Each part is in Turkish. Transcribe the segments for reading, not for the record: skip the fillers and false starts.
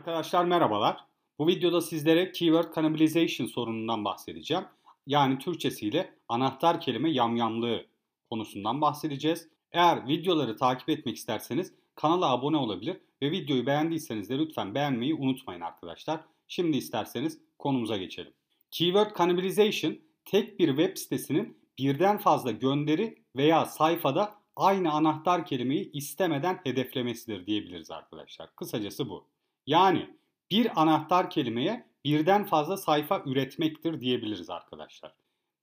Arkadaşlar merhabalar. Bu videoda sizlere keyword cannibalization sorunundan bahsedeceğim. Yani Türkçesiyle anahtar kelime yamyamlığı konusundan bahsedeceğiz. Eğer videoları takip etmek isterseniz kanala abone olabilir ve videoyu beğendiyseniz de lütfen beğenmeyi unutmayın arkadaşlar. Şimdi isterseniz konumuza geçelim. Keyword cannibalization tek bir web sitesinin birden fazla gönderi veya sayfada aynı anahtar kelimeyi istemeden hedeflemesidir diyebiliriz arkadaşlar. Kısacası bu. Yani bir anahtar kelimeye birden fazla sayfa üretmektir diyebiliriz arkadaşlar.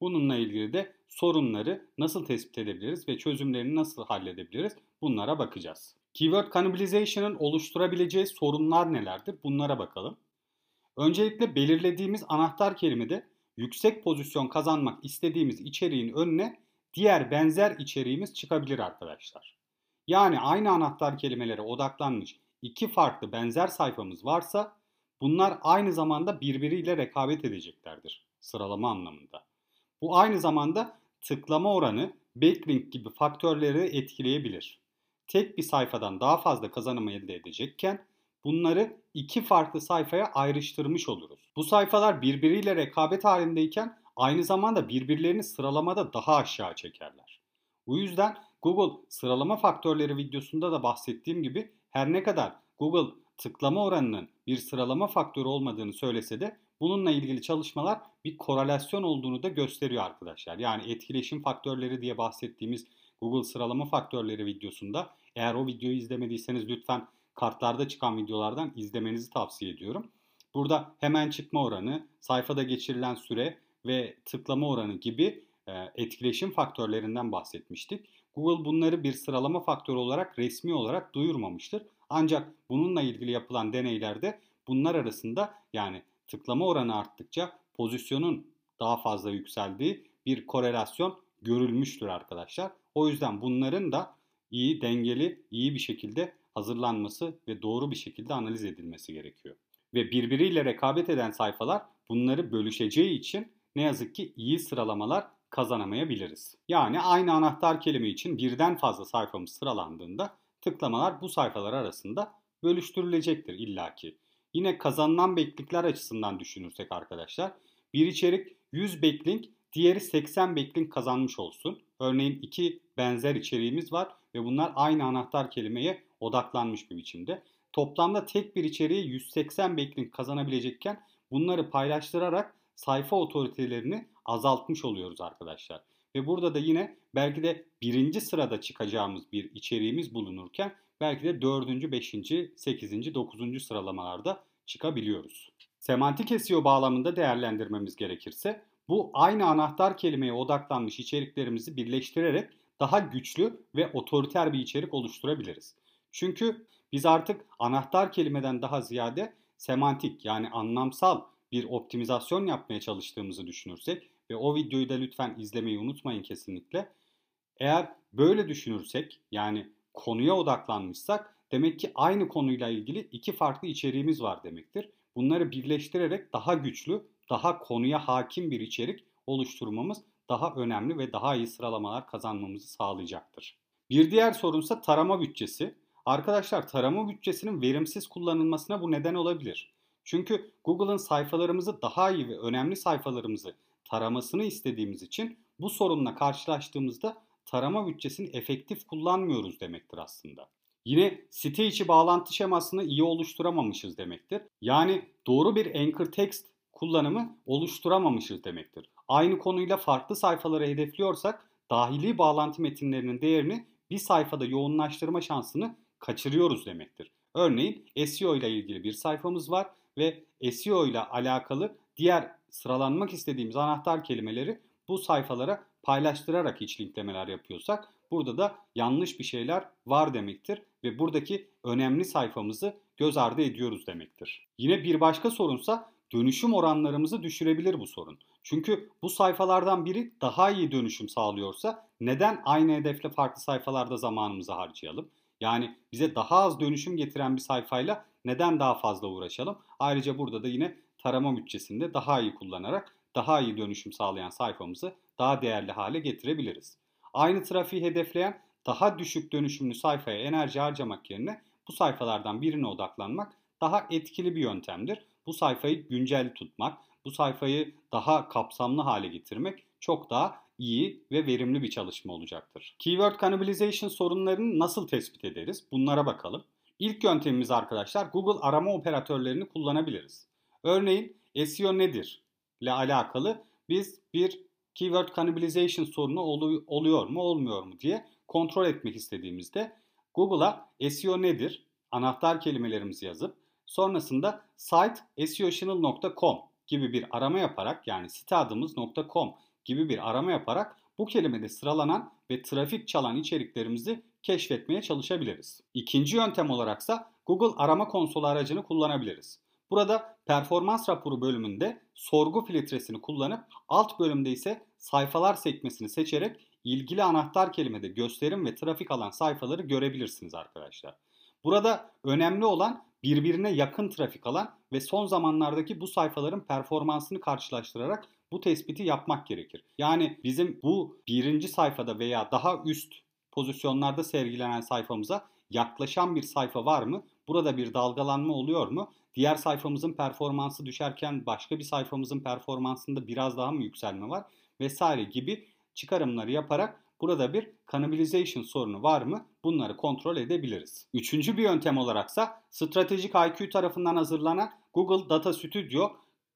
Bununla ilgili de sorunları nasıl tespit edebiliriz ve çözümlerini nasıl halledebiliriz? Bunlara bakacağız. Keyword cannibalization'ın oluşturabileceği sorunlar nelerdir? Bunlara bakalım. Öncelikle belirlediğimiz anahtar kelimede yüksek pozisyon kazanmak istediğimiz içeriğin önüne diğer benzer içeriğimiz çıkabilir arkadaşlar. Yani aynı anahtar kelimelere odaklanmış iki farklı benzer sayfamız varsa bunlar aynı zamanda birbiriyle rekabet edeceklerdir sıralama anlamında. Bu aynı zamanda tıklama oranı, backlink gibi faktörleri etkileyebilir. Tek bir sayfadan daha fazla kazanım elde edecekken bunları iki farklı sayfaya ayrıştırmış oluruz. Bu sayfalar birbiriyle rekabet halindeyken aynı zamanda birbirlerini sıralamada daha aşağı çekerler. Bu yüzden Google sıralama faktörleri videosunda da bahsettiğim gibi her ne kadar Google tıklama oranının bir sıralama faktörü olmadığını söylese de bununla ilgili çalışmalar bir korelasyon olduğunu da gösteriyor arkadaşlar. Yani etkileşim faktörleri diye bahsettiğimiz Google sıralama faktörleri videosunda, eğer o videoyu izlemediyseniz lütfen kartlarda çıkan videolardan izlemenizi tavsiye ediyorum. Burada hemen çıkma oranı, sayfada geçirilen süre ve tıklama oranı gibi etkileşim faktörlerinden bahsetmiştik. Google bunları bir sıralama faktörü olarak resmi olarak duyurmamıştır. Ancak bununla ilgili yapılan deneylerde bunlar arasında, yani tıklama oranı arttıkça pozisyonun daha fazla yükseldiği bir korelasyon görülmüştür arkadaşlar. O yüzden bunların da iyi, dengeli, iyi bir şekilde hazırlanması ve doğru bir şekilde analiz edilmesi gerekiyor. Ve birbiriyle rekabet eden sayfalar bunları bölüşeceği için ne yazık ki iyi sıralamalar kazanamayabiliriz. Yani aynı anahtar kelime için birden fazla sayfamız sıralandığında tıklamalar bu sayfalar arasında bölüştürülecektir illaki. Yine kazanılan backlinkler açısından düşünürsek arkadaşlar, bir içerik 100 backlink, diğeri 80 backlink kazanmış olsun. Örneğin iki benzer içeriğimiz var ve bunlar aynı anahtar kelimeye odaklanmış bir biçimde. Toplamda tek bir içeriğe 180 backlink kazanabilecekken bunları paylaştırarak sayfa otoritelerini azaltmış oluyoruz arkadaşlar. Ve burada da yine belki de birinci sırada çıkacağımız bir içeriğimiz bulunurken belki de 4. 5. 8. 9. sıralamalarda çıkabiliyoruz. Semantik SEO bağlamında değerlendirmemiz gerekirse bu aynı anahtar kelimeye odaklanmış içeriklerimizi birleştirerek daha güçlü ve otoriter bir içerik oluşturabiliriz. Çünkü biz artık anahtar kelimeden daha ziyade semantik, yani anlamsal bir optimizasyon yapmaya çalıştığımızı düşünürsek ve o videoyu da lütfen izlemeyi unutmayın kesinlikle. Eğer böyle düşünürsek, yani konuya odaklanmışsak, demek ki aynı konuyla ilgili iki farklı içeriğimiz var demektir. Bunları birleştirerek daha güçlü, daha konuya hakim bir içerik oluşturmamız daha önemli ve daha iyi sıralamalar kazanmamızı sağlayacaktır. Bir diğer sorunsa tarama bütçesi. Arkadaşlar, tarama bütçesinin verimsiz kullanılmasına bu neden olabilir. Çünkü Google'ın sayfalarımızı, daha iyi ve önemli sayfalarımızı taramasını istediğimiz için bu sorunla karşılaştığımızda tarama bütçesini efektif kullanmıyoruz demektir aslında. Yine site içi bağlantı şemasını iyi oluşturamamışız demektir. Yani doğru bir anchor text kullanımı oluşturamamışız demektir. Aynı konuyla farklı sayfalara hedefliyorsak dahili bağlantı metinlerinin değerini bir sayfada yoğunlaştırma şansını kaçırıyoruz demektir. Örneğin SEO ile ilgili bir sayfamız var ve SEO ile alakalı diğer sıralanmak istediğimiz anahtar kelimeleri bu sayfalara paylaştırarak iç linklemeler yapıyorsak burada da yanlış bir şeyler var demektir ve buradaki önemli sayfamızı göz ardı ediyoruz demektir. Yine bir başka sorunsa dönüşüm oranlarımızı düşürebilir bu sorun. Çünkü bu sayfalardan biri daha iyi dönüşüm sağlıyorsa neden aynı hedefle farklı sayfalarda zamanımızı harcayalım? Yani bize daha az dönüşüm getiren bir sayfayla neden daha fazla uğraşalım? Ayrıca burada da yine tarama bütçesini de daha iyi kullanarak daha iyi dönüşüm sağlayan sayfamızı daha değerli hale getirebiliriz. Aynı trafiği hedefleyen daha düşük dönüşümlü sayfaya enerji harcamak yerine bu sayfalardan birine odaklanmak daha etkili bir yöntemdir. Bu sayfayı güncel tutmak, bu sayfayı daha kapsamlı hale getirmek çok daha iyi ve verimli bir çalışma olacaktır. Keyword cannibalization sorunlarını nasıl tespit ederiz? Bunlara bakalım. İlk yöntemimiz arkadaşlar, Google arama operatörlerini kullanabiliriz. Örneğin SEO nedir ile alakalı biz bir keyword cannibalization sorunu oluyor mu olmuyor mu diye kontrol etmek istediğimizde Google'a SEO nedir anahtar kelimelerimizi yazıp sonrasında site seochannel.com gibi bir arama yaparak, yani site adımız.com gibi bir arama yaparak bu kelimede sıralanan ve trafik çalan içeriklerimizi keşfetmeye çalışabiliriz. İkinci yöntem olaraksa Google arama konsolu aracını kullanabiliriz. Burada performans raporu bölümünde sorgu filtresini kullanıp alt bölümde ise sayfalar sekmesini seçerek ilgili anahtar kelimede gösterim ve trafik alan sayfaları görebilirsiniz arkadaşlar. Burada önemli olan birbirine yakın trafik alan ve son zamanlardaki bu sayfaların performansını karşılaştırarak bu tespiti yapmak gerekir. Yani bizim bu birinci sayfada veya daha üst pozisyonlarda sergilenen sayfamıza yaklaşan bir sayfa var mı? Burada bir dalgalanma oluyor mu? Diğer sayfamızın performansı düşerken başka bir sayfamızın performansında biraz daha mı yükselme var? Vesaire gibi çıkarımları yaparak burada bir cannibalization sorunu var mı? Bunları kontrol edebiliriz. Üçüncü bir yöntem olaraksa Strategic IQ tarafından hazırlanan Google Data Studio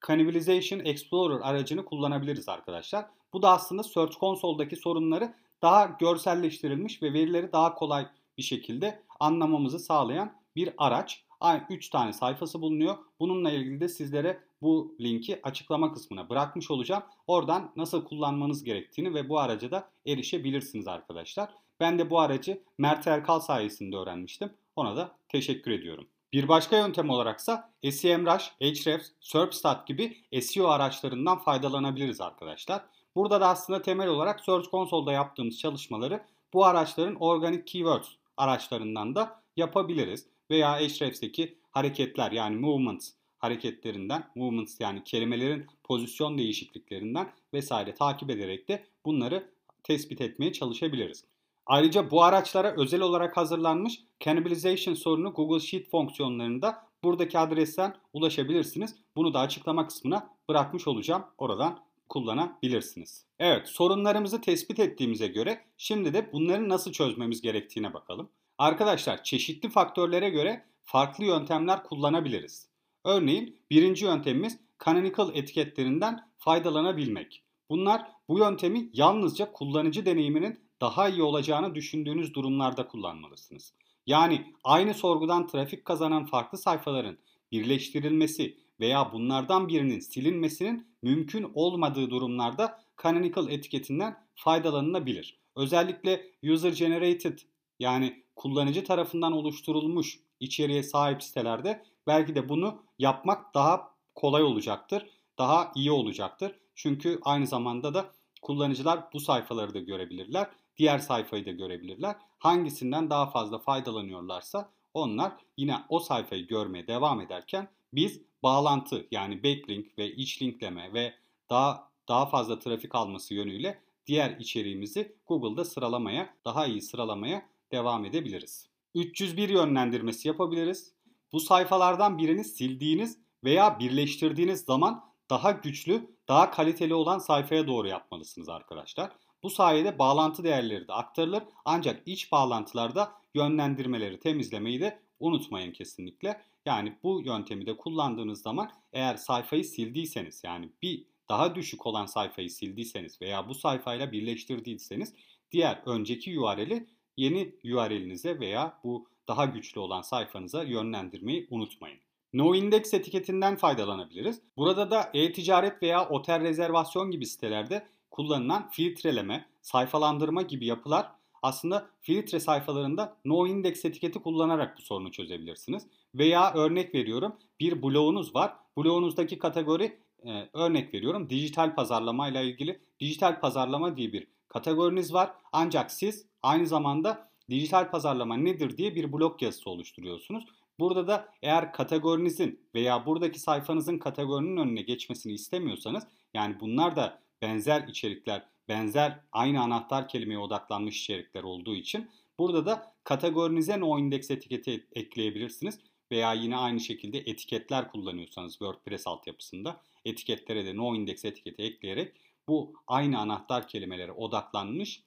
Cannibalization Explorer aracını kullanabiliriz arkadaşlar. Bu da aslında Search Console'daki sorunları daha görselleştirilmiş ve verileri daha kolay bir şekilde anlamamızı sağlayan bir araç. 3 tane sayfası bulunuyor. Bununla ilgili de sizlere bu linki açıklama kısmına bırakmış olacağım. Oradan nasıl kullanmanız gerektiğini ve bu araca da erişebilirsiniz arkadaşlar. Ben de bu aracı Mert Erkal sayesinde öğrenmiştim. Ona da teşekkür ediyorum. Bir başka yöntem olaraksa SEMrush, Ahrefs, Serpstat gibi SEO araçlarından faydalanabiliriz arkadaşlar. Burada da aslında temel olarak Search Console'da yaptığımız çalışmaları bu araçların organik keywords araçlarından da yapabiliriz. Veya Ahrefs'teki hareketler, yani movements hareketlerinden, movements yani kelimelerin pozisyon değişikliklerinden vesaire takip ederek de bunları tespit etmeye çalışabiliriz. Ayrıca bu araçlara özel olarak hazırlanmış cannibalization sorunu Google Sheet fonksiyonlarında buradaki adresten ulaşabilirsiniz. Bunu da açıklama kısmına bırakmış olacağım. Oradan kullanabilirsiniz. Evet, sorunlarımızı tespit ettiğimize göre şimdi de bunları nasıl çözmemiz gerektiğine bakalım. Arkadaşlar, çeşitli faktörlere göre farklı yöntemler kullanabiliriz. Örneğin birinci yöntemimiz canonical etiketlerinden faydalanabilmek. Bunlar bu yöntemi yalnızca kullanıcı deneyiminin daha iyi olacağını düşündüğünüz durumlarda kullanmalısınız. Yani aynı sorgudan trafik kazanan farklı sayfaların birleştirilmesi veya bunlardan birinin silinmesinin mümkün olmadığı durumlarda canonical etiketinden faydalanılabilir. Özellikle user generated, yani kullanıcı tarafından oluşturulmuş içeriğe sahip sitelerde belki de bunu yapmak daha kolay olacaktır, daha iyi olacaktır. Çünkü aynı zamanda da kullanıcılar bu sayfaları da görebilirler, diğer sayfayı da görebilirler. Hangisinden daha fazla faydalanıyorlarsa onlar yine o sayfayı görmeye devam ederken biz bağlantı, yani backlink ve içlinkleme ve daha fazla trafik alması yönüyle diğer içeriğimizi Google'da sıralamaya, daha iyi sıralamaya devam edebiliriz. 301 yönlendirmesi yapabiliriz. Bu sayfalardan birini sildiğiniz veya birleştirdiğiniz zaman daha güçlü, daha kaliteli olan sayfaya doğru yapmalısınız arkadaşlar. Bu sayede bağlantı değerleri de aktarılır, ancak iç bağlantılarda yönlendirmeleri temizlemeyi de unutmayın kesinlikle. Yani bu yöntemi de kullandığınız zaman eğer sayfayı sildiyseniz, yani bir daha düşük olan sayfayı sildiyseniz veya bu sayfayla birleştirdiyseniz diğer önceki URL'i yeni URL'inize veya bu daha güçlü olan sayfanıza yönlendirmeyi unutmayın. No index etiketinden faydalanabiliriz. Burada da e-ticaret veya otel rezervasyon gibi sitelerde kullanılan filtreleme, sayfalandırma gibi yapılar, aslında filtre sayfalarında no index etiketi kullanarak bu sorunu çözebilirsiniz. Veya örnek veriyorum, bir bloğunuz var. Bloğunuzdaki kategori örnek veriyorum dijital pazarlama ile ilgili, dijital pazarlama diye bir kategoriniz var. Ancak siz aynı zamanda dijital pazarlama nedir diye bir blog yazısı oluşturuyorsunuz. Burada da eğer kategorinizin veya buradaki sayfanızın kategorinin önüne geçmesini istemiyorsanız, yani bunlar da benzer içerikler, benzer aynı anahtar kelimeye odaklanmış içerikler olduğu için burada da kategorinize no index etiketi ekleyebilirsiniz veya yine aynı şekilde etiketler kullanıyorsanız WordPress altyapısında etiketlere de noindex etiketi ekleyerek bu aynı anahtar kelimelere odaklanmış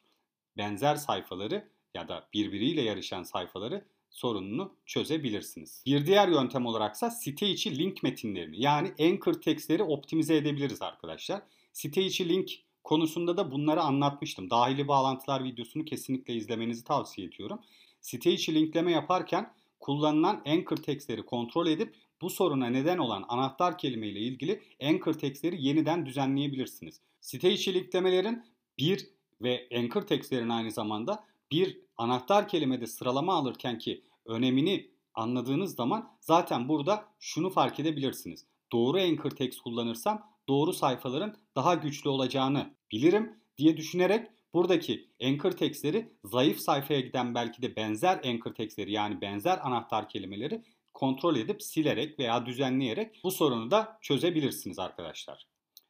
benzer sayfaları ya da birbiriyle yarışan sayfaları sorununu çözebilirsiniz. Bir diğer yöntem olaraksa site içi link metinlerini yani anchor textleri optimize edebiliriz arkadaşlar. Site içi link konusunda da bunları anlatmıştım. Dahili bağlantılar videosunu kesinlikle izlemenizi tavsiye ediyorum. Site içi linkleme yaparken kullanılan anchor textleri kontrol edip bu soruna neden olan anahtar kelime ile ilgili anchor textleri yeniden düzenleyebilirsiniz. Site içi linklemelerin bir ve anchor textlerin aynı zamanda bir anahtar kelimede sıralama alırken ki önemini anladığınız zaman zaten burada şunu fark edebilirsiniz. Doğru anchor text kullanırsam doğru sayfaların daha güçlü olacağını bilirim diye düşünerek buradaki anchor textleri zayıf sayfaya giden belki de benzer anchor textleri yani benzer anahtar kelimeleri kontrol edip silerek veya düzenleyerek bu sorunu da çözebilirsiniz arkadaşlar.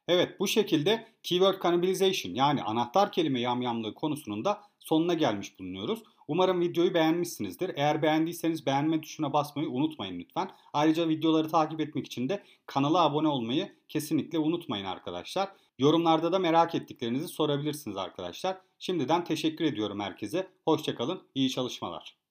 Evet, bu şekilde keyword cannibalization yani anahtar kelime yamyamlığı konusunun da sonuna gelmiş bulunuyoruz. Umarım videoyu beğenmişsinizdir. Eğer beğendiyseniz beğenme tuşuna basmayı unutmayın lütfen. Ayrıca videoları takip etmek için de kanala abone olmayı kesinlikle unutmayın arkadaşlar. Yorumlarda da merak ettiklerinizi sorabilirsiniz arkadaşlar. Şimdiden teşekkür ediyorum herkese. Hoşça kalın, iyi çalışmalar.